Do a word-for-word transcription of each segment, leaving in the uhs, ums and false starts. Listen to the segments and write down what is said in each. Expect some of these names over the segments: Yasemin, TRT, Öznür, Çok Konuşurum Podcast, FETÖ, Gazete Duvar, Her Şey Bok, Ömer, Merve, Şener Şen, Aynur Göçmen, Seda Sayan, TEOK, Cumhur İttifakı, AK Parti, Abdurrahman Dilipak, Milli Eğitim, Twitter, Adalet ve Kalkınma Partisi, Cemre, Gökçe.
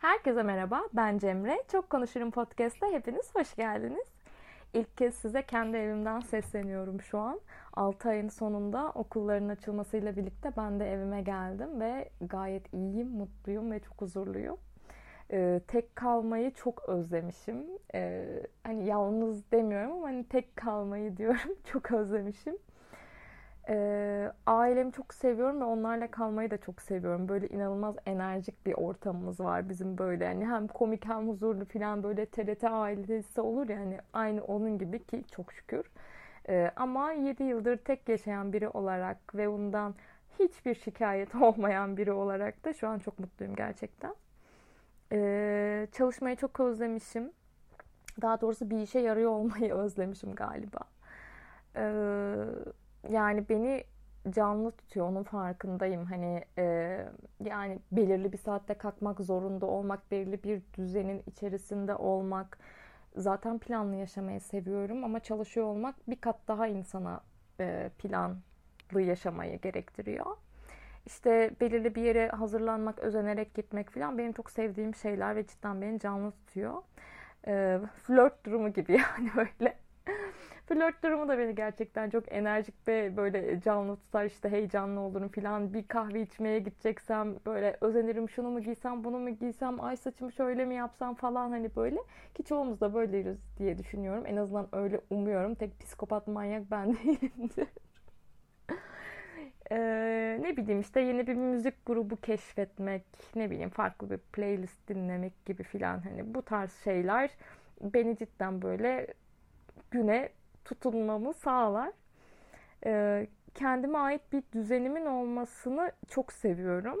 Herkese merhaba, ben Cemre. Çok Konuşurum Podcast'ta hepiniz hoş geldiniz. İlk kez size kendi evimden sesleniyorum şu an. altı ayın sonunda okulların açılmasıyla birlikte ben de evime geldim ve gayet iyiyim, mutluyum ve çok huzurluyum. Ee, tek kalmayı çok özlemişim. Ee, hani yalnız demiyorum ama hani tek kalmayı diyorum. Çok özlemişim. Ee, ailemi çok seviyorum ve onlarla kalmayı da çok seviyorum. Böyle inanılmaz enerjik bir ortamımız var bizim böyle. Yani hem komik hem huzurlu falan, böyle T R T ailesi olur ya hani, aynı onun gibi ki çok şükür. Ee, ama yedi yıldır tek yaşayan biri olarak ve bundan hiçbir şikayet olmayan biri olarak da şu an çok mutluyum gerçekten. Ee, çalışmayı çok özlemişim. Daha doğrusu bir işe yarıyor olmayı özlemişim galiba. Ee, Yani beni canlı tutuyor, onun farkındayım. Hani e, yani belirli bir saatte kalkmak zorunda olmak, belirli bir düzenin içerisinde olmak. Zaten planlı yaşamayı seviyorum ama çalışıyor olmak bir kat daha insana e, planlı yaşamayı gerektiriyor. İşte belirli bir yere hazırlanmak, özenerek gitmek falan benim çok sevdiğim şeyler ve cidden beni canlı tutuyor. E, flört durumu gibi yani öyle. Flört durumu da beni gerçekten çok enerjik ve böyle canlı tutar, işte heyecanlı olurum filan. Bir kahve içmeye gideceksem böyle özenirim, şunu mu giysem, bunu mu giysem, ay saçımı şöyle mi yapsam falan, hani böyle. Ki çoğumuz da böyleyiz diye düşünüyorum. En azından öyle umuyorum. Tek psikopat manyak ben değilimdir. ee, ne bileyim işte yeni bir müzik grubu keşfetmek, ne bileyim farklı bir playlist dinlemek gibi filan. Hani bu tarz şeyler beni cidden böyle güne tutunmamı sağlar. Ee, kendime ait bir düzenimin olmasını çok seviyorum.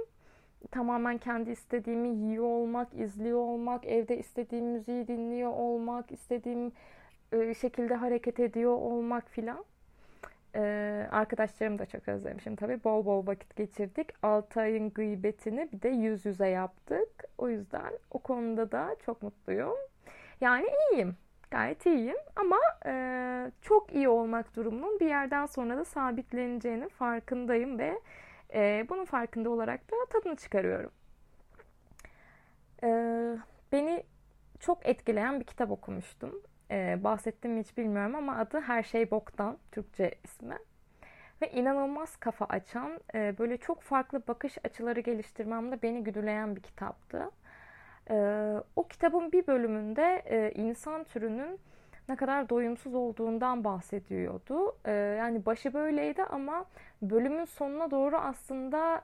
Tamamen kendi istediğimi yiyor olmak, izliyor olmak, evde istediğim müziği dinliyor olmak, istediğim e, şekilde hareket ediyor olmak filan. Ee, arkadaşlarımı da çok özlemişim tabii. Bol bol vakit geçirdik. altı ayın gıybetini bir de yüz yüze yaptık. O yüzden o konuda da çok mutluyum. Yani iyiyim. Gayet iyiyim ama e, çok iyi olmak durumunun bir yerden sonra da sabitleneceğinin farkındayım ve e, bunun farkında olarak da tadını çıkarıyorum. E, beni çok etkileyen bir kitap okumuştum. E, bahsettim mi hiç bilmiyorum ama adı Her Şey Bok'tan, Türkçe ismi. Ve inanılmaz kafa açan, e, böyle çok farklı bakış açıları geliştirmemde beni güdüleyen bir kitaptı. O kitabın bir bölümünde insan türünün ne kadar doyumsuz olduğundan bahsediyordu. Yani başı böyleydi ama bölümün sonuna doğru aslında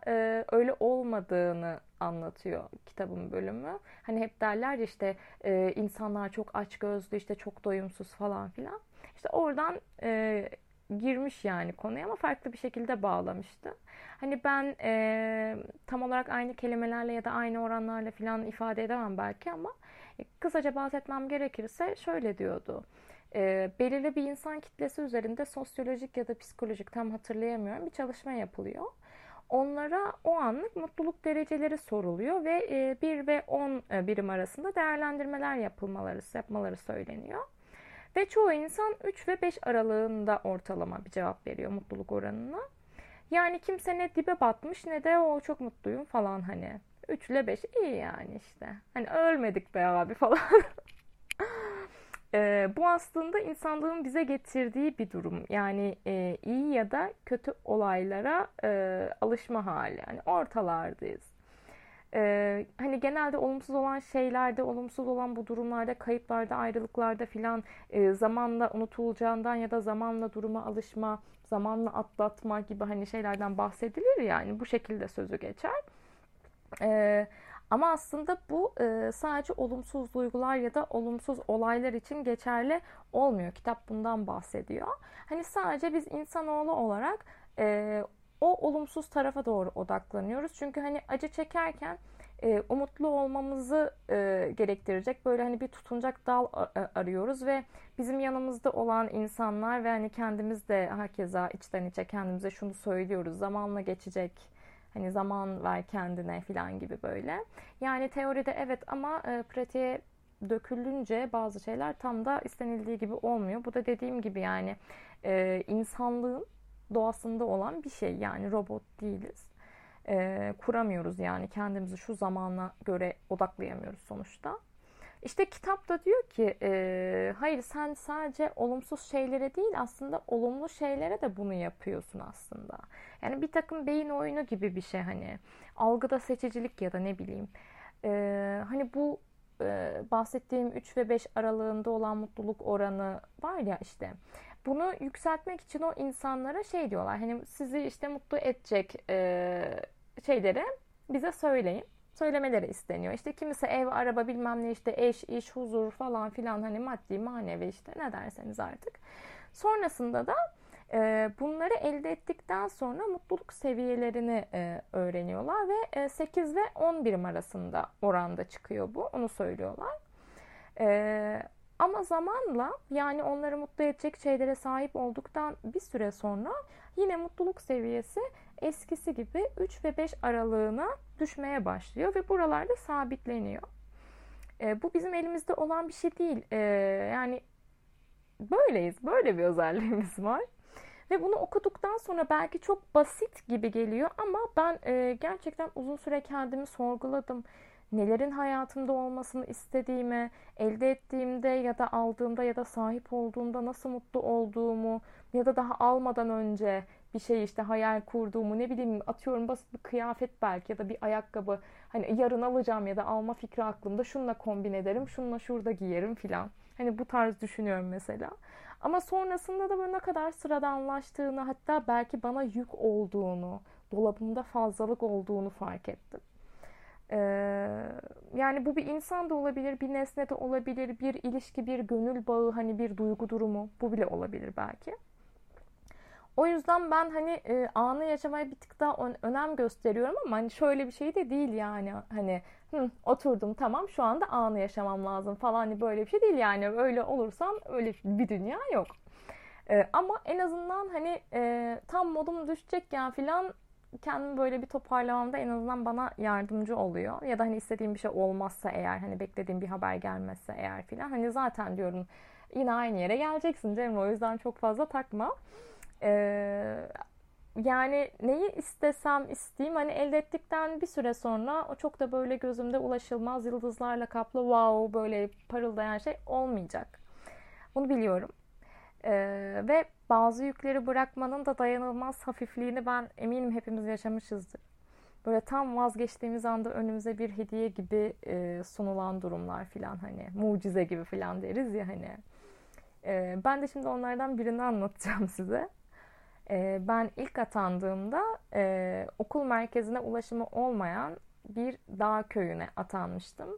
öyle olmadığını anlatıyor kitabın bölümü. Hani hep derler işte insanlar çok açgözlü, işte çok doyumsuz falan filan. İşte oradan girmiş yani konuya ama farklı bir şekilde bağlamıştı. Hani ben e, tam olarak aynı kelimelerle ya da aynı oranlarla falan ifade edemem belki ama e, kısaca bahsetmem gerekirse şöyle diyordu. E, belirli bir insan kitlesi üzerinde sosyolojik ya da psikolojik, tam hatırlayamıyorum, bir çalışma yapılıyor. Onlara o anlık mutluluk dereceleri soruluyor ve e, bir ve on birim arasında değerlendirmeler yapılmaları, yapmaları söyleniyor. Ve çoğu insan üç ve beş aralığında ortalama bir cevap veriyor mutluluk oranına. Yani kimse ne dibe batmış ne de o çok mutluyum falan hani. üç ile beş iyi yani işte. Hani ölmedik be abi falan. e, bu aslında insanlığın bize getirdiği bir durum. Yani e, iyi ya da kötü olaylara e, alışma hali. Yani ortalardayız. Ee, hani genelde olumsuz olan şeylerde, olumsuz olan bu durumlarda, kayıplarda, ayrılıklarda filan e, zamanla unutulacağından ya da zamanla duruma alışma, zamanla atlatma gibi hani şeylerden bahsedilir yani, bu şekilde sözü geçer. Ee, ama aslında bu e, sadece olumsuz duygular ya da olumsuz olaylar için geçerli olmuyor. Kitap bundan bahsediyor. Hani sadece biz insanoğlu olarak E, o olumsuz tarafa doğru odaklanıyoruz. Çünkü hani acı çekerken e, umutlu olmamızı e, gerektirecek. Böyle hani bir tutunacak dal arıyoruz ve bizim yanımızda olan insanlar ve hani kendimiz de herkese içten içe kendimize şunu söylüyoruz. Zamanla geçecek. Hani zaman ver kendine falan gibi böyle. Yani teoride evet ama e, pratiğe dökülünce bazı şeyler tam da istenildiği gibi olmuyor. Bu da dediğim gibi yani e, insanlığın doğasında olan bir şey, yani robot değiliz. e, kuramıyoruz yani. Kendimizi şu zamana göre odaklayamıyoruz sonuçta. İşte kitap da diyor ki e, hayır, sen sadece olumsuz şeylere değil, aslında olumlu şeylere de bunu yapıyorsun aslında. Yani bir takım beyin oyunu gibi bir şey hani. Algıda seçicilik ya da ne bileyim. E, hani bu e, bahsettiğim üç ve beş aralığında olan mutluluk oranı var ya işte. Bunu yükseltmek için o insanlara şey diyorlar. Hani sizi işte mutlu edecek e, şeyleri bize söyleyin. Söylemeleri isteniyor. İşte kimisi ev, araba, bilmem ne, işte eş, iş, huzur falan filan, hani maddi, manevi, işte ne derseniz artık. Sonrasında da e, bunları elde ettikten sonra mutluluk seviyelerini e, öğreniyorlar ve e, sekiz ve on birim arasında oranda çıkıyor bu. Onu söylüyorlar. E, ama zamanla yani onları mutlu edecek şeylere sahip olduktan bir süre sonra yine mutluluk seviyesi eskisi gibi üç ve beş aralığına düşmeye başlıyor ve buralarda sabitleniyor. E, bu bizim elimizde olan bir şey değil. E, yani böyleyiz, böyle bir özelliğimiz var. Ve bunu okuduktan sonra belki çok basit gibi geliyor ama ben e, gerçekten uzun süre kendimi sorguladım. Nelerin hayatımda olmasını istediğimi, elde ettiğimde ya da aldığımda ya da sahip olduğumda nasıl mutlu olduğumu ya da daha almadan önce bir şey işte hayal kurduğumu, ne bileyim, atıyorum basit bir kıyafet belki ya da bir ayakkabı, hani yarın alacağım ya da alma fikri aklımda, şununla kombin ederim, şununla şurada giyerim filan, hani bu tarz düşünüyorum mesela. Ama sonrasında da böyle ne kadar sıradanlaştığını, hatta belki bana yük olduğunu, dolabımda fazlalık olduğunu fark ettim. Ee, yani bu bir insan da olabilir, bir nesne de olabilir, bir ilişki, bir gönül bağı, hani bir duygu durumu, bu bile olabilir belki. O yüzden ben hani e, anı yaşamaya bir tık daha ön, önem gösteriyorum ama hani şöyle bir şey de değil yani hani hı, oturdum tamam şu anda anı yaşamam lazım falan, hani böyle bir şey değil yani, öyle olursam öyle bir dünya yok. E, ama en azından hani e, tam modum düşecekken filan kendimi böyle bir toparlamamda en azından bana yardımcı oluyor. Ya da hani istediğim bir şey olmazsa eğer, hani beklediğim bir haber gelmezse eğer filan, hani zaten diyorum yine aynı yere geleceksin Cemre, o yüzden çok fazla takma. Ee, yani neyi istesem isteyeyim, hani elde ettikten bir süre sonra o çok da böyle gözümde ulaşılmaz yıldızlarla kaplı wow böyle parıldayan şey olmayacak. Bunu biliyorum. Ee, ve bazı yükleri bırakmanın da dayanılmaz hafifliğini ben eminim hepimiz yaşamışızdır. Böyle tam vazgeçtiğimiz anda önümüze bir hediye gibi e, sunulan durumlar filan, hani mucize gibi filan deriz ya hani. Ee, ben de şimdi onlardan birini anlatacağım size. Ee, ben ilk atandığımda e, okul merkezine ulaşımı olmayan bir dağ köyüne atanmıştım.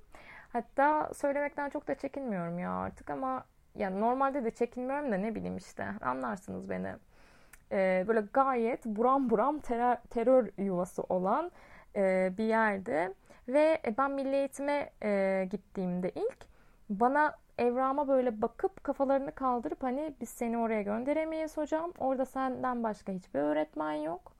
Hatta söylemekten çok da çekinmiyorum ya artık ama... Yani normalde de çekinmiyorum da ne bileyim işte, anlarsınız beni. Ee, böyle gayet buram buram terör, terör yuvası olan e, bir yerde. Ve ben Milli Eğitim'e e, gittiğimde ilk bana evrama böyle bakıp kafalarını kaldırıp hani biz seni oraya gönderemeyiz hocam. Orada senden başka hiçbir öğretmen yok.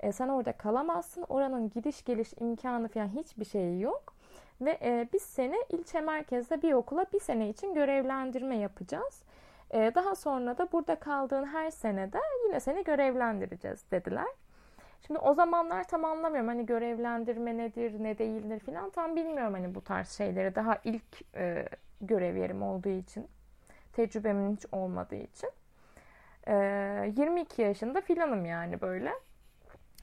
E, sen orada kalamazsın. Oranın gidiş geliş imkanı falan hiçbir şey yok. Ve e, biz seni ilçe merkezde bir okula bir sene için görevlendirme yapacağız. E, daha sonra da burada kaldığın her senede yine seni görevlendireceğiz dediler. Şimdi o zamanlar tam anlamıyorum hani görevlendirme nedir, ne değildir falan, tam bilmiyorum hani bu tarz şeyleri. Daha ilk e, görev yerim olduğu için, tecrübemin hiç olmadığı için. E, yirmi iki yaşında filanım yani böyle.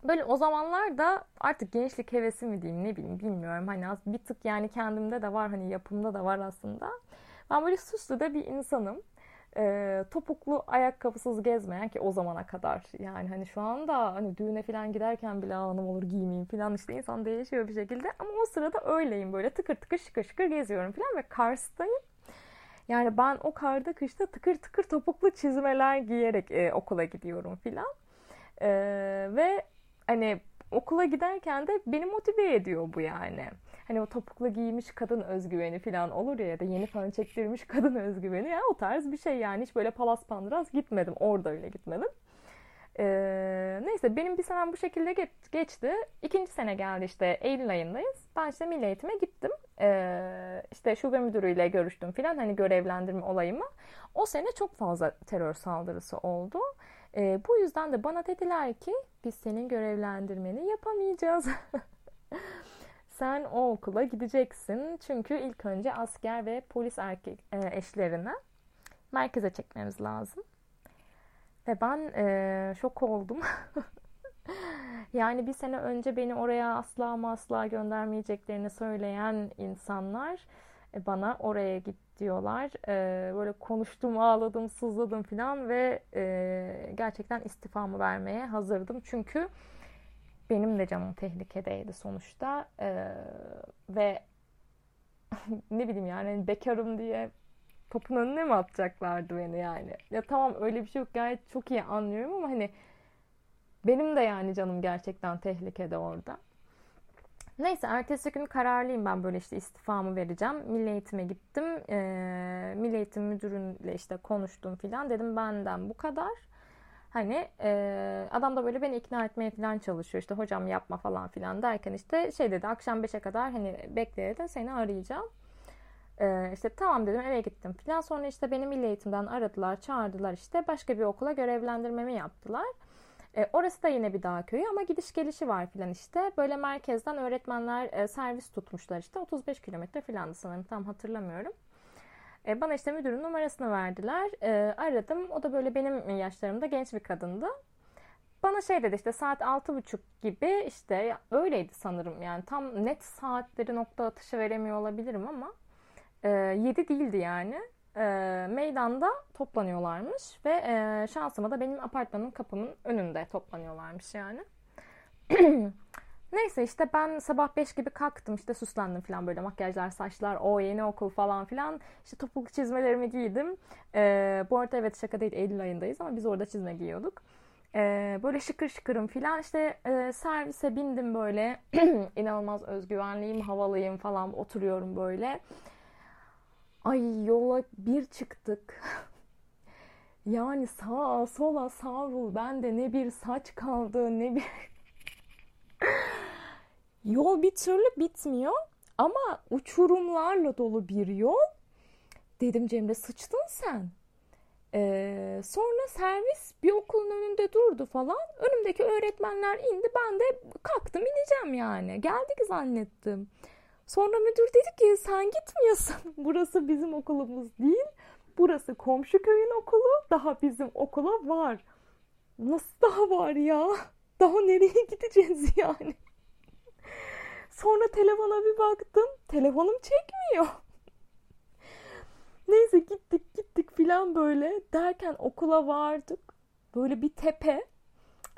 Böyle o zamanlar da artık gençlik hevesi mi diyeyim, ne bileyim, bilmiyorum. Hani az bir tık yani kendimde de var, hani yapımda da var aslında. Ben böyle süslü de bir insanım. E, topuklu, ayakkabısız gezmeyen, ki o zamana kadar yani hani şu anda hani düğüne falan giderken bile hanım olur giymeyeyim falan, işte insan değişiyor bir şekilde. Ama o sırada öyleyim, böyle tıkır tıkır şıkır şıkır geziyorum falan ve Kars'tayım. Yani ben o karda kışta tıkır tıkır topuklu çizmeler giyerek e, okula gidiyorum falan. E, ve hani okula giderken de beni motive ediyor bu yani. Hani o topuklu giymiş kadın özgüveni falan olur ya, ya da yeni fön çektirmiş kadın özgüveni. Ya yani o tarz bir şey yani, hiç böyle palas pandras gitmedim. Orada öyle gitmedim. Ee, neyse benim bir senem bu şekilde geç, geçti. İkinci sene geldi, işte Eylül ayındayız. Ben işte Milli Eğitim'e gittim. Ee, işte şube müdürüyle görüştüm falan, hani görevlendirme olayımı. O sene çok fazla terör saldırısı oldu. E, bu yüzden de bana dediler ki biz senin görevlendirmeni yapamayacağız. Sen o okula gideceksin. Çünkü ilk önce asker ve polis erkek e, eşlerine merkeze çekmemiz lazım. Ve ben e, şok oldum. Yani bir sene önce beni oraya asla ama asla göndermeyeceklerini söyleyen insanlar e, bana oraya git diyorlar. E, böyle konuştum, ağladım, sızladım falan ve e, gerçekten istifamı vermeye hazırdım. Çünkü benim de canım tehlikedeydi sonuçta. E, ve ne bileyim yani bekarım diye topun önüne mi atacaklardı beni yani? Ya tamam öyle bir şey yok, gayet çok iyi anlıyorum ama hani benim de yani canım gerçekten tehlikede orada. Neyse ertesi gün kararlıyım ben, böyle işte istifamı vereceğim. Milli Eğitim'e gittim. Ee, Milli Eğitim Müdürü'yle işte konuştum filan. Dedim benden bu kadar. Hani e, adam da böyle beni ikna etmeye filan çalışıyor. İşte hocam yapma falan filan derken işte şey dedi, akşam beşe kadar hani bekle de seni arayacağım. Ee, işte tamam dedim, eve gittim filan. Sonra işte beni Milli Eğitim'den aradılar, çağırdılar işte. Başka bir okula görevlendirmemi yaptılar. E, orası da yine bir dağ köyü ama gidiş gelişi var filan işte. Böyle merkezden öğretmenler e, servis tutmuşlar işte. otuz beş kilometre filandı sanırım, tam hatırlamıyorum. E, bana işte müdürün numarasını verdiler. E, aradım. O da böyle benim yaşlarımda genç bir kadındı. Bana şey dedi işte saat altı buçuk gibi işte öyleydi sanırım. Yani tam net saatleri, nokta atışı veremiyor olabilirim ama e, yedi değildi yani. E, meydanda toplanıyorlarmış ve e, şansıma da benim apartmanın kapımın önünde toplanıyorlarmış yani. Neyse işte ben sabah beş gibi kalktım, işte süslendim falan, böyle makyajlar, saçlar, o yeni okul falan filan, işte topuklu çizmelerimi giydim. E, bu arada evet şaka değil, Eylül ayındayız ama biz orada çizme giyiyorduk. E, böyle şıkır şıkırım filan işte e, servise bindim böyle inanılmaz özgüvenliyim, havalıyım falan, oturuyorum böyle. Ay yola bir çıktık. Yani sağa sola savrul, bende ne bir saç kaldı ne bir yol bir türlü bitmiyor ama uçurumlarla dolu bir yol. Dedim Cemre sıçtın sen. Ee, sonra servis bir okulun önünde durdu falan. Önümdeki öğretmenler indi, ben de kalktım ineceğim yani. Geldik zannettim. Sonra müdür dedi ki sen gitmiyorsun. Burası bizim okulumuz değil. Burası komşu köyün okulu. Daha bizim okula var. Nasıl daha var ya? Daha nereye gideceğiz yani? Sonra telefona bir baktım. Telefonum çekmiyor. Neyse gittik gittik filan böyle. Derken okula vardık. Böyle bir tepe.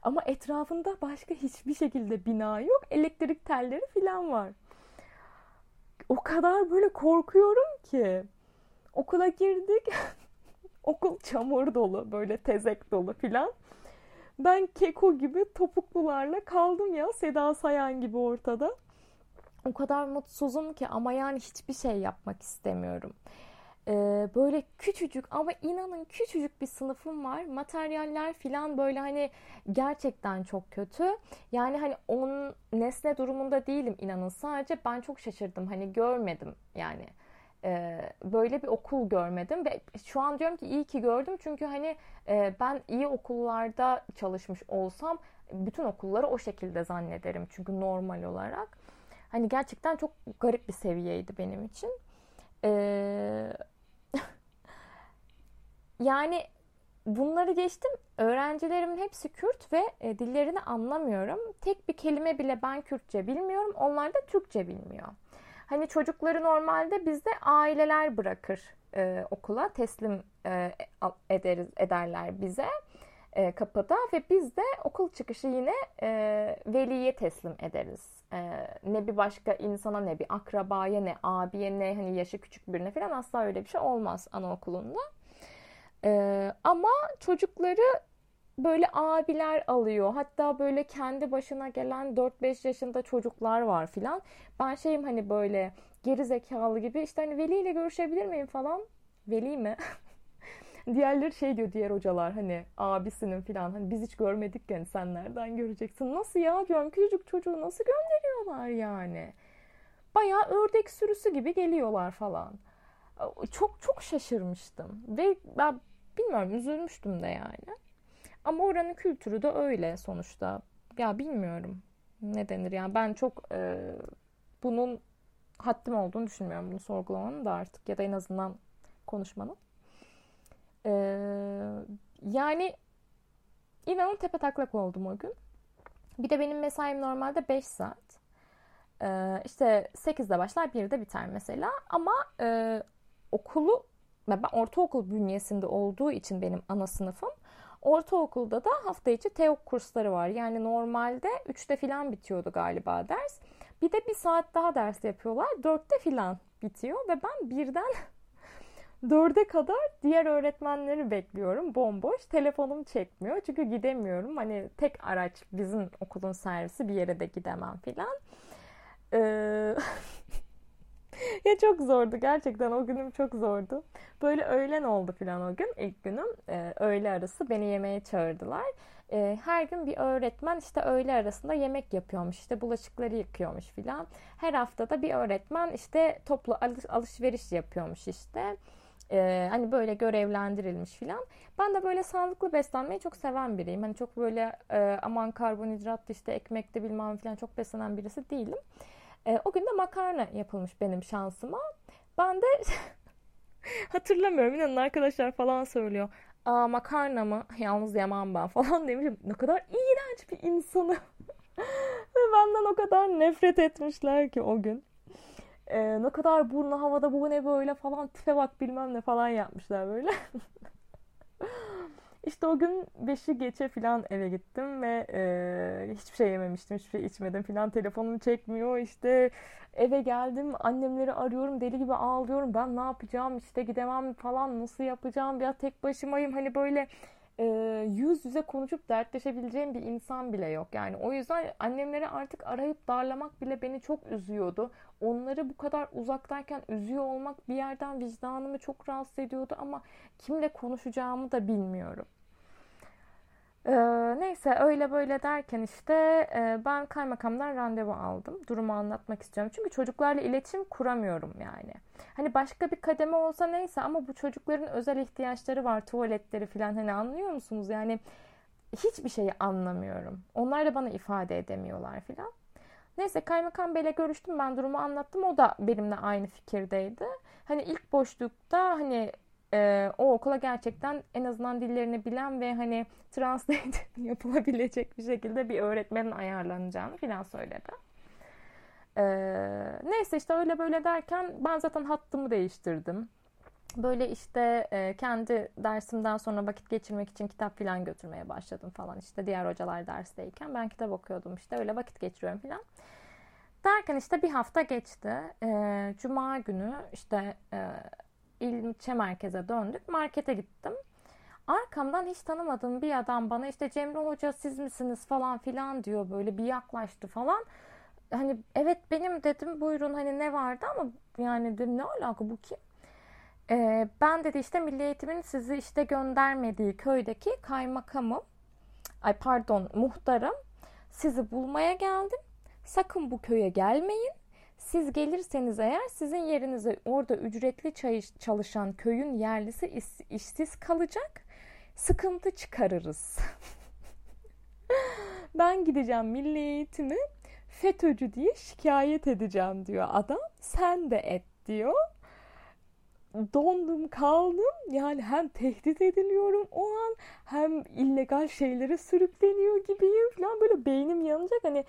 Ama etrafında başka hiçbir şekilde bina yok. Elektrik telleri filan var. O kadar böyle korkuyorum ki. Okula girdik. Okul çamur dolu, böyle tezek dolu filan. Ben keko gibi topuklularla kaldım ya, Seda Sayan gibi ortada. O kadar mutsuzum ki ama yani hiçbir şey yapmak istemiyorum. Ee, böyle küçücük ama inanın küçücük bir sınıfım var. Materyaller filan böyle hani gerçekten çok kötü. Yani hani on nesne durumunda değilim inanın, sadece ben çok şaşırdım. Hani görmedim yani. Ee, böyle bir okul görmedim ve şu an diyorum ki iyi ki gördüm. Çünkü hani e, ben iyi okullarda çalışmış olsam bütün okulları o şekilde zannederim. Çünkü normal olarak. Hani gerçekten çok garip bir seviyeydi benim için. Ee, yani bunları geçtim. Öğrencilerimin hepsi Kürt ve e, dillerini anlamıyorum. Tek bir kelime bile ben Kürtçe bilmiyorum. Onlar da Türkçe bilmiyor. Hani çocukları normalde bizde aileler bırakır e, okula. Teslim e, ederiz ederler bize e, kapıda. Ve biz de okul çıkışı yine e, veliye teslim ederiz. Ee, ne bir başka insana, ne bir akrabaya, ne abiye, ne hani yaşı küçük birine falan, asla öyle bir şey olmaz anaokulunda. Ee, ama çocukları böyle abiler alıyor. Hatta böyle kendi başına gelen dört beş yaşında çocuklar var falan. Ben şeyim hani böyle geri zekalı gibi işte hani veliyle görüşebilir miyim falan. Veli mi? Diğerleri şey diyor, diğer hocalar hani abisinin falan, hani biz hiç görmedik yani sen nereden göreceksin? Nasıl ya diyorum, küçücük çocuğu nasıl gönderiyorlar yani? Bayağı ördek sürüsü gibi geliyorlar falan. Çok çok şaşırmıştım ve ben bilmiyorum üzülmüştüm de yani. Ama oranın kültürü de öyle sonuçta. Ya bilmiyorum ne denir yani. Ben çok e, bunun haddim olduğunu düşünmüyorum. Bunu sorgulamanın da artık, ya da en azından konuşmanın. E, yani inanın tepetaklak oldum o gün. Bir de benim mesaim normalde beş saat. E, işte sekizde başlar, birde biter mesela. Ama e, okulu, ben ortaokul bünyesinde olduğu için benim ana sınıfım, ortaokulda da hafta içi TEOK kursları var. Yani normalde üçte filan bitiyordu galiba ders. Bir de bir saat daha ders yapıyorlar. dörtte filan bitiyor ve ben birden dörde kadar diğer öğretmenleri bekliyorum. Bomboş. Telefonum çekmiyor. Çünkü gidemiyorum. Hani tek araç bizim okulun servisi. Bir yere de gidemem filan. Ee... ya çok zordu. Gerçekten o günüm çok zordu. Böyle öğlen oldu filan o gün. İlk günüm. Ee, öğle arası beni yemeğe çağırdılar. Ee, her gün bir öğretmen işte öğle arasında yemek yapıyormuş. İşte bulaşıkları yıkıyormuş filan. Her haftada bir öğretmen işte toplu alış- alışveriş yapıyormuş işte. Ee, hani böyle görevlendirilmiş filan. Ben de böyle sağlıklı beslenmeyi çok seven biriyim. Hani çok böyle e, aman karbonhidratlı işte ekmekte bilmem filan çok beslenen birisi değilim. E, o gün de makarna yapılmış benim şansıma. Ben de hatırlamıyorum. İnanın arkadaşlar falan söylüyor. Aa makarna mı? Yalnız yemem ben falan demişim. Ne kadar iğrenç bir insanım. Ve benden o kadar nefret etmişler ki o gün. E, ne kadar burnu havada, bu ne böyle falan, tipe bak bilmem ne falan yapmışlar böyle. İşte o gün beşi geçe falan eve gittim ve e, hiçbir şey yememiştim, hiçbir şey içmedim falan. Telefonum çekmiyor işte. Eve geldim, annemleri arıyorum, deli gibi ağlıyorum. Ben ne yapacağım işte, gidemem falan, nasıl yapacağım ya, tek başımayım. Hani böyle e, yüz yüze konuşup dertleşebileceğim bir insan bile yok. Yani o yüzden annemleri artık arayıp darlamak bile beni çok üzüyordu. Onları bu kadar uzaktayken üzüyor olmak bir yerden vicdanımı çok rahatsız ediyordu ama kimle konuşacağımı da bilmiyorum. Ee, neyse öyle böyle derken işte e, ben kaymakamdan randevu aldım. Durumu anlatmak istiyorum. Çünkü çocuklarla iletişim kuramıyorum yani. Hani başka bir kademe olsa neyse ama bu çocukların özel ihtiyaçları var. Tuvaletleri falan, hani anlıyor musunuz? Yani hiçbir şeyi anlamıyorum. Onlar da bana ifade edemiyorlar falan. Neyse kaymakam beyle görüştüm, ben durumu anlattım, o da benimle aynı fikirdeydi. Hani ilk boşlukta hani e, o okula gerçekten en azından dillerini bilen ve hani translate yapılabilecek bir şekilde bir öğretmenin ayarlanacağını falan söyledi. E, neyse işte öyle böyle derken ben zaten hattımı değiştirdim. Böyle işte e, kendi dersimden sonra vakit geçirmek için kitap filan götürmeye başladım falan. İşte diğer hocalar dersteyken ben kitap okuyordum işte, öyle vakit geçiriyorum filan. Derken işte bir hafta geçti. E, Cuma günü işte e, ilçe merkeze döndük. Markete gittim. Arkamdan hiç tanımadığım bir adam bana işte Cemre Hoca siz misiniz falan filan diyor, böyle bir yaklaştı falan. Hani evet benim dedim, buyurun hani ne vardı, ama yani dedim ne alaka, bu kim? Ben dedi işte Milli Eğitim'in sizi işte göndermediği köydeki kaymakamım, ay pardon muhtarım, sizi bulmaya geldim. Sakın bu köye gelmeyin. Siz gelirseniz eğer sizin yerinize orada ücretli çalışan köyün yerlisi iş, işsiz kalacak. Sıkıntı çıkarırız. Ben gideceğim Milli Eğitim'i FETÖ'cü diye şikayet edeceğim diyor adam. Sen de et diyor. Dondum kaldım yani, hem tehdit ediliyorum o an, hem illegal şeylere sürükleniyor gibiyim falan, böyle beynim yanacak hani,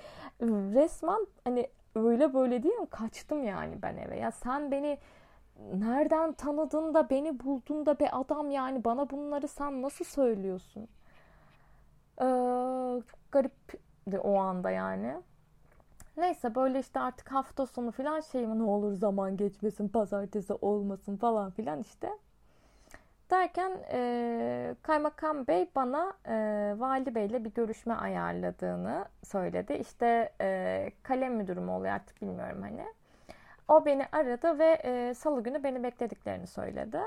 resmen hani öyle böyle değil mi, kaçtım yani ben eve. Ya sen beni nereden tanıdın da beni buldun da be adam, yani bana bunları sen nasıl söylüyorsun? Ee, garipti o anda yani. Neyse böyle işte artık hafta sonu falan şeyim, ne olur zaman geçmesin, pazartesi olmasın falan filan işte. Derken e, kaymakam bey bana e, vali beyle bir görüşme ayarladığını söyledi. İşte e, kalem müdürüm oluyor artık bilmiyorum hani. O beni aradı ve e, salı günü beni beklediklerini söyledi.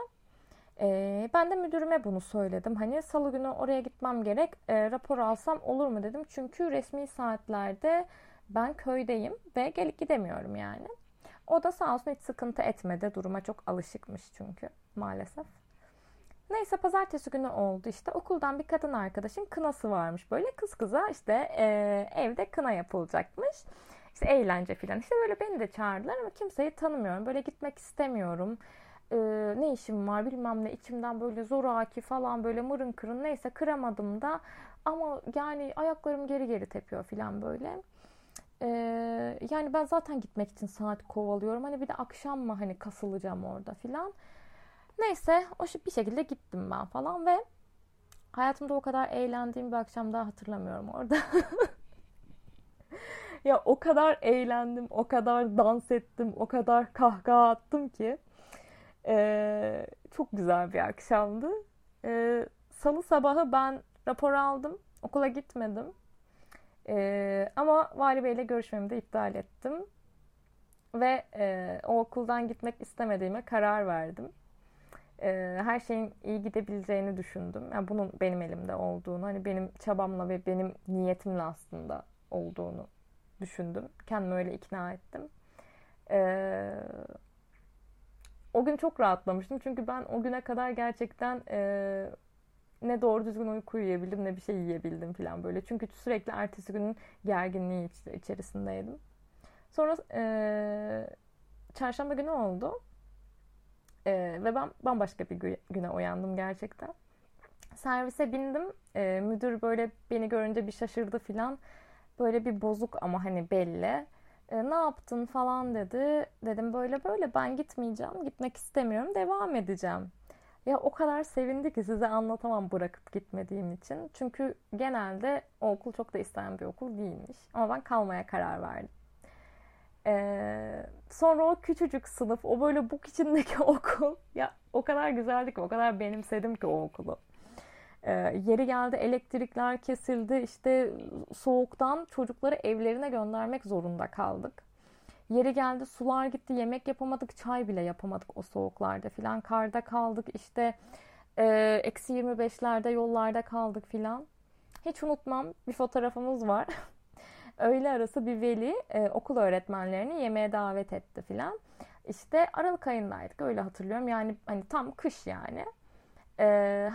E, ben de müdürüme bunu söyledim. Hani salı günü oraya gitmem gerek, e, rapor alsam olur mu dedim. Çünkü resmi saatlerde... Ben köydeyim ve gelip gidemiyorum yani. O da sağ olsun hiç sıkıntı etmedi. Duruma çok alışıkmış çünkü maalesef. Neyse pazartesi günü oldu işte. Okuldan bir kadın arkadaşın kınası varmış. Böyle kız kıza işte e, evde kına yapılacakmış. İşte eğlence filan. İşte böyle beni de çağırdılar ama kimseyi tanımıyorum. Böyle gitmek istemiyorum. E, ne işim var bilmem ne. İçimden böyle zoraki falan böyle mırın kırın. Neyse kıramadım da. Ama yani ayaklarım geri geri tepiyor filan böyle. E, yani ben zaten gitmek için saat kovalıyorum. Hani bir de akşam mı hani kasılacağım orada filan. Neyse o bir şekilde gittim ben falan ve hayatımda o kadar eğlendiğim bir akşam daha hatırlamıyorum orada. Ya o kadar eğlendim, o kadar dans ettim, o kadar kahkaha attım ki. Ee, çok güzel bir akşamdı. Ee, Salı sabahı ben rapor aldım, okula gitmedim. Ee, ama Vali Bey'le görüşmemi de iptal ettim. Ve e, o okuldan gitmek istemediğime karar verdim. Her şeyin iyi gidebileceğini düşündüm. Yani bunun benim elimde olduğunu, hani benim çabamla ve benim niyetimle aslında olduğunu düşündüm. Kendimi öyle ikna ettim. Ee, o gün çok rahatlamıştım. Çünkü ben o güne kadar gerçekten e, ne doğru düzgün uyku uyuyabildim ne bir şey yiyebildim falan böyle. Çünkü sürekli ertesi günün gerginliği içerisindeydim. Sonra e, çarşamba günü oldu. Ee, ve ben bambaşka bir güne uyandım gerçekten. Servise bindim. Ee, müdür böyle beni görünce bir şaşırdı filan. Böyle bir bozuk ama hani belli. Ee, ne yaptın falan dedi. Dedim böyle böyle ben gitmeyeceğim. Gitmek istemiyorum. Devam edeceğim. Ya o kadar sevindi ki size anlatamam bırakıp gitmediğim için. Çünkü genelde o okul çok da istenen bir okul değilmiş. Ama ben kalmaya karar verdim. Ee, sonra o küçücük sınıf, o böyle bok içindeki okul, ya o kadar güzeldi ki, o kadar benimsedim ki o okulu. Ee, yeri geldi elektrikler kesildi, işte soğuktan çocukları evlerine göndermek zorunda kaldık. Yeri geldi sular gitti, yemek yapamadık, çay bile yapamadık o soğuklarda filan. Karda kaldık işte, eksi yirmi beşlerde yollarda kaldık filan. Hiç unutmam, bir fotoğrafımız var. Öğle arası bir veli e, okul öğretmenlerini yemeğe davet etti filan. İşte Aralık ayındaydık öyle hatırlıyorum. Yani hani tam kış yani. E,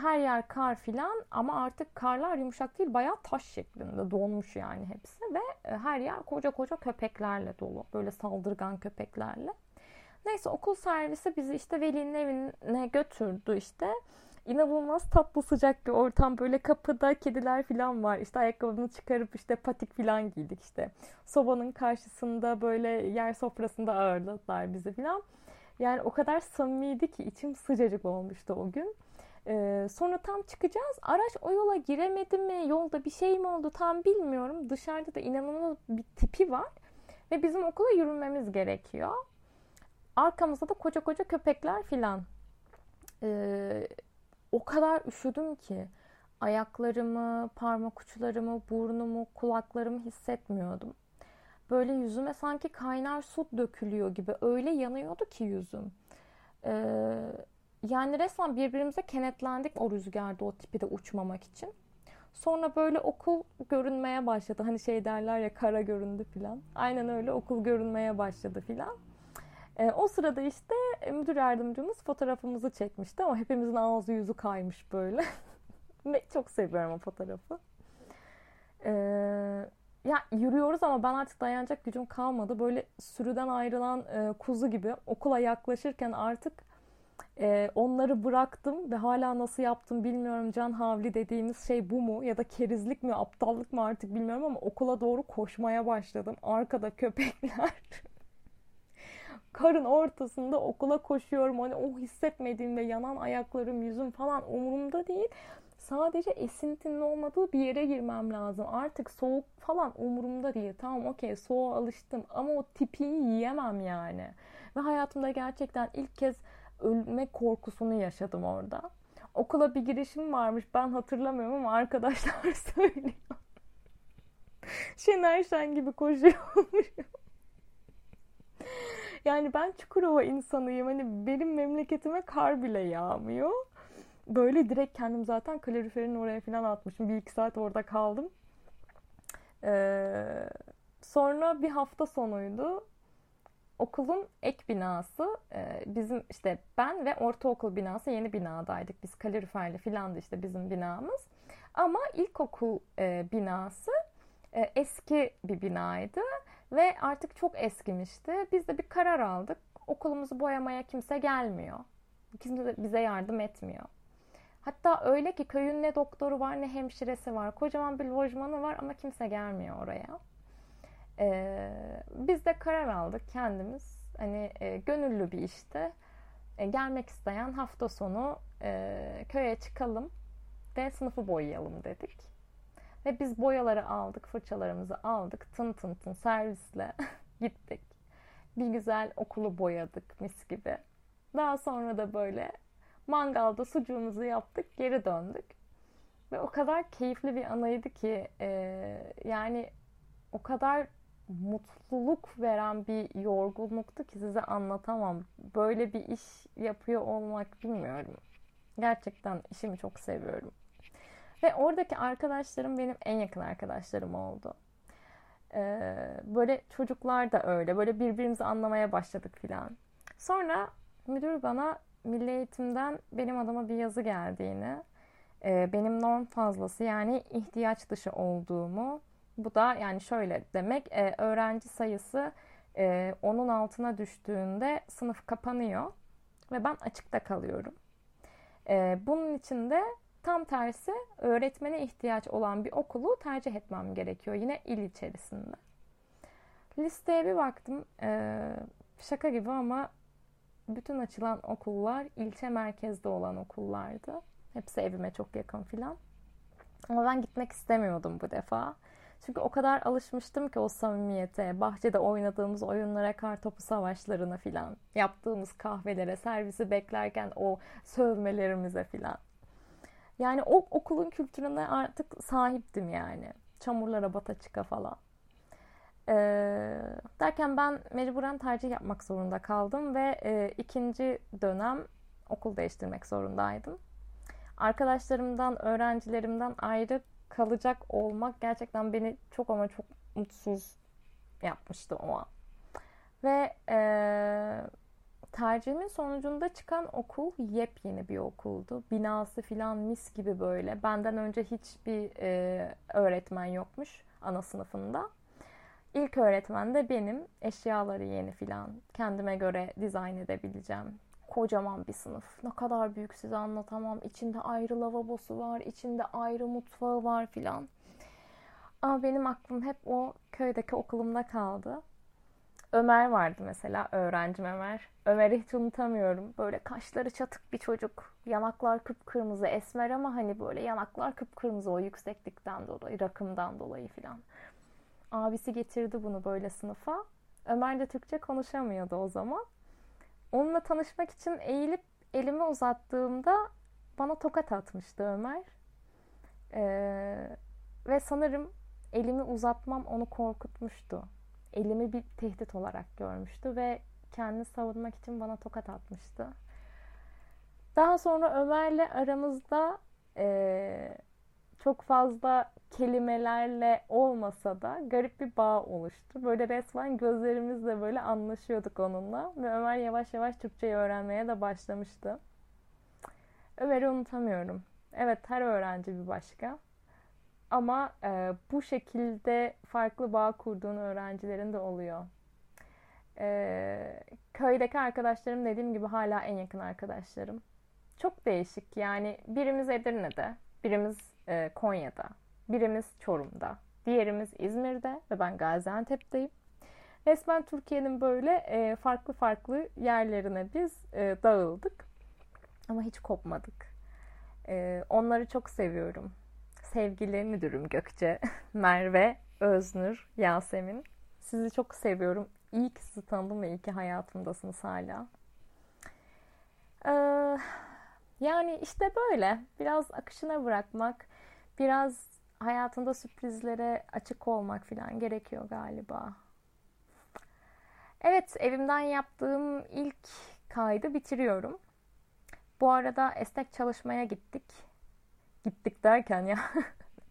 her yer kar filan ama artık karlar yumuşak değil, bayağı taş şeklinde donmuş yani hepsi. Ve e, her yer koca koca köpeklerle dolu. Böyle saldırgan köpeklerle. Neyse okul servisi bizi işte velinin evine götürdü işte. İnanılmaz tatlı sıcak bir ortam. Böyle kapıda kediler falan var. İşte ayakkabını çıkarıp işte patik falan giydik işte. Sobanın karşısında böyle yer sofrasında ağırladılar bizi falan. Yani o kadar samimiydi ki içim sıcacık olmuştu o gün. Ee, sonra tam çıkacağız. Araç o yola giremedi mi? Yolda bir şey mi oldu? Tam bilmiyorum. Dışarıda da inanılmaz bir tipi var. Ve bizim okula yürümemiz gerekiyor. Arkamızda da koca koca köpekler falan. Ee, O kadar üşüdüm ki ayaklarımı, parmak uçlarımı, burnumu, kulaklarımı hissetmiyordum. Böyle yüzüme sanki kaynar su dökülüyor gibi. Öyle yanıyordu ki yüzüm. Ee, yani resmen birbirimize kenetlendik o rüzgarda, o tipi de uçmamak için. Sonra böyle okul görünmeye başladı. Hani şey derler ya, kara göründü filan. Aynen öyle, okul görünmeye başladı filan. O sırada işte müdür yardımcımız fotoğrafımızı çekmişti ama hepimizin ağzı yüzü kaymış böyle. Çok seviyorum o fotoğrafı. Ee, ya yürüyoruz ama ben artık dayanacak gücüm kalmadı. Böyle sürüden ayrılan e, kuzu gibi okula yaklaşırken artık e, onları bıraktım ve hala nasıl yaptım bilmiyorum. Can havli dediğimiz şey bu mu? Ya da kerizlik mi, aptallık mı artık bilmiyorum ama okula doğru koşmaya başladım. Arkada köpekler... Karın ortasında okula koşuyorum. Hani o hissetmediğim ve yanan ayaklarım, yüzüm falan umurumda değil. Sadece esintinin olmadığı bir yere girmem lazım. Artık soğuk falan umurumda değil. Tamam okey, soğuğa alıştım ama o tipi yiyemem yani. Ve hayatımda gerçekten ilk kez ölme korkusunu yaşadım orada. Okula bir girişim varmış. Ben hatırlamıyorum ama arkadaşlar söylüyor. Şener Şen gibi koşuyormuşum. Yani ben Çukurova insanıyım. Hani benim memleketime kar bile yağmıyor. Böyle direkt kendim zaten kaloriferin oraya falan atmışım. Bir iki saat orada kaldım. Ee, sonra bir hafta sonuydu. okulun ek binası e, bizim işte ben ve ortaokul binası yeni binadaydık. Biz kaloriferli filandı işte bizim binamız. Ama ilkokul e, binası e, eski bir binaydı ve artık çok eskimişti. Biz de bir karar aldık. Okulumuzu boyamaya kimse gelmiyor. Kimse de bize yardım etmiyor. Hatta öyle ki köyün ne doktoru var ne hemşiresi var. Kocaman bir lojmanı var ama kimse gelmiyor oraya. Ee, biz de karar aldık kendimiz. Hani e, gönüllü bir işti. E, gelmek isteyen hafta sonu e, köye çıkalım ve sınıfı boyayalım dedik. Ve biz boyaları aldık, fırçalarımızı aldık. Tın tın tın servisle gittik. Bir güzel okulu boyadık mis gibi. Daha sonra da böyle mangalda sucuğumuzu yaptık, geri döndük. Ve o kadar keyifli bir anıydı ki e, yani o kadar mutluluk veren bir yorgunluktu ki size anlatamam. Böyle bir iş yapıyor olmak bilmiyorum. Gerçekten işimi çok seviyorum. Ve oradaki arkadaşlarım benim en yakın arkadaşlarım oldu. Ee, böyle çocuklar da öyle. Böyle birbirimizi anlamaya başladık filan. Sonra müdür bana Milli Eğitim'den benim adıma bir yazı geldiğini, e, benim norm fazlası yani ihtiyaç dışı olduğumu, bu da yani şöyle demek, e, öğrenci sayısı e, onun altına düştüğünde sınıf kapanıyor ve ben açıkta kalıyorum. E, bunun için de tam tersi öğretmene ihtiyaç olan bir okulu tercih etmem gerekiyor yine il içerisinde. Listeye bir baktım, e, şaka gibi ama bütün açılan okullar ilçe merkezde olan okullardı. Hepsi evime çok yakın filan. Ama ben gitmek istemiyordum bu defa. Çünkü o kadar alışmıştım ki o samimiyete, bahçede oynadığımız oyunlara, kartopu savaşlarına filan, yaptığımız kahvelere, servisi beklerken o sövmelerimize filan. Yani o okulun kültürüne artık sahiptim yani. Çamurlara bata çıka falan. Ee, derken ben mecburen tercih yapmak zorunda kaldım ve e, ikinci dönem okul değiştirmek zorundaydım. Arkadaşlarımdan, öğrencilerimden ayrı kalacak olmak gerçekten beni çok ama çok mutsuz yapmıştı o an. Ve e, tercihimin sonucunda çıkan okul yepyeni bir okuldu. Binası filan mis gibi böyle. Benden önce hiçbir e, öğretmen yokmuş ana sınıfında. İlk öğretmen de benim. Eşyaları yeni filan. Kendime göre dizayn edebileceğim. Kocaman bir sınıf. Ne kadar büyük size anlatamam. İçinde ayrı lavabosu var. İçinde ayrı mutfağı var filan. Ama benim aklım hep o köydeki okulumda kaldı. Ömer vardı mesela. Öğrencim Ömer. Ömer'i hiç unutamıyorum. Böyle kaşları çatık bir çocuk. Yanaklar kıpkırmızı. Esmer ama hani böyle yanaklar kıpkırmızı. O yükseklikten dolayı, rakımdan dolayı filan. Abisi getirdi bunu böyle sınıfa. Ömer de Türkçe konuşamıyordu o zaman. Onunla tanışmak için eğilip elimi uzattığımda bana tokat atmıştı Ömer. Ee, ve sanırım elimi uzatmam onu korkutmuştu. Elimi bir tehdit olarak görmüştü ve kendini savunmak için bana tokat atmıştı. Daha sonra Ömer'le aramızda Ee, çok fazla kelimelerle olmasa da garip bir bağ oluştu. Böyle resmen gözlerimizle böyle anlaşıyorduk onunla. Ve Ömer yavaş yavaş Türkçeyi öğrenmeye de başlamıştı. Ömer'i unutamıyorum. Evet, her öğrenci bir başka. Ama e, bu şekilde farklı bağ kurduğun öğrencilerin de oluyor. E, köydeki arkadaşlarım dediğim gibi hala en yakın arkadaşlarım. Çok değişik yani. Birimiz Edirne'de, birimiz Konya'da, birimiz Çorum'da, diğerimiz İzmir'de ve ben Gaziantep'teyim. Resmen Türkiye'nin böyle farklı farklı yerlerine biz dağıldık ama hiç kopmadık. Onları çok seviyorum. Sevgili müdürüm Gökçe, Merve, Öznür, Yasemin. Sizi çok seviyorum. İyi ki sizi tanıdım ve iyi ki hayatımdasınız hala. Yani işte böyle. Biraz akışına bırakmak, biraz hayatında sürprizlere açık olmak falan gerekiyor galiba. Evet, evimden yaptığım ilk kaydı bitiriyorum. Bu arada esnek çalışmaya gittik. Gittik derken ya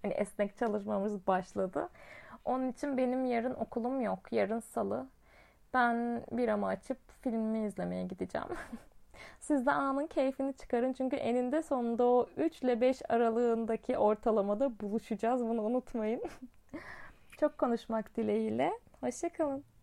hani esnek çalışmamız başladı. Onun için benim yarın okulum yok. Yarın salı. Ben biramı açıp filmi izlemeye gideceğim. Siz de anın keyfini çıkarın. Çünkü eninde sonunda o üç ile beş aralığındaki ortalamada buluşacağız. Bunu unutmayın. Çok konuşmak dileğiyle. Hoşça kalın.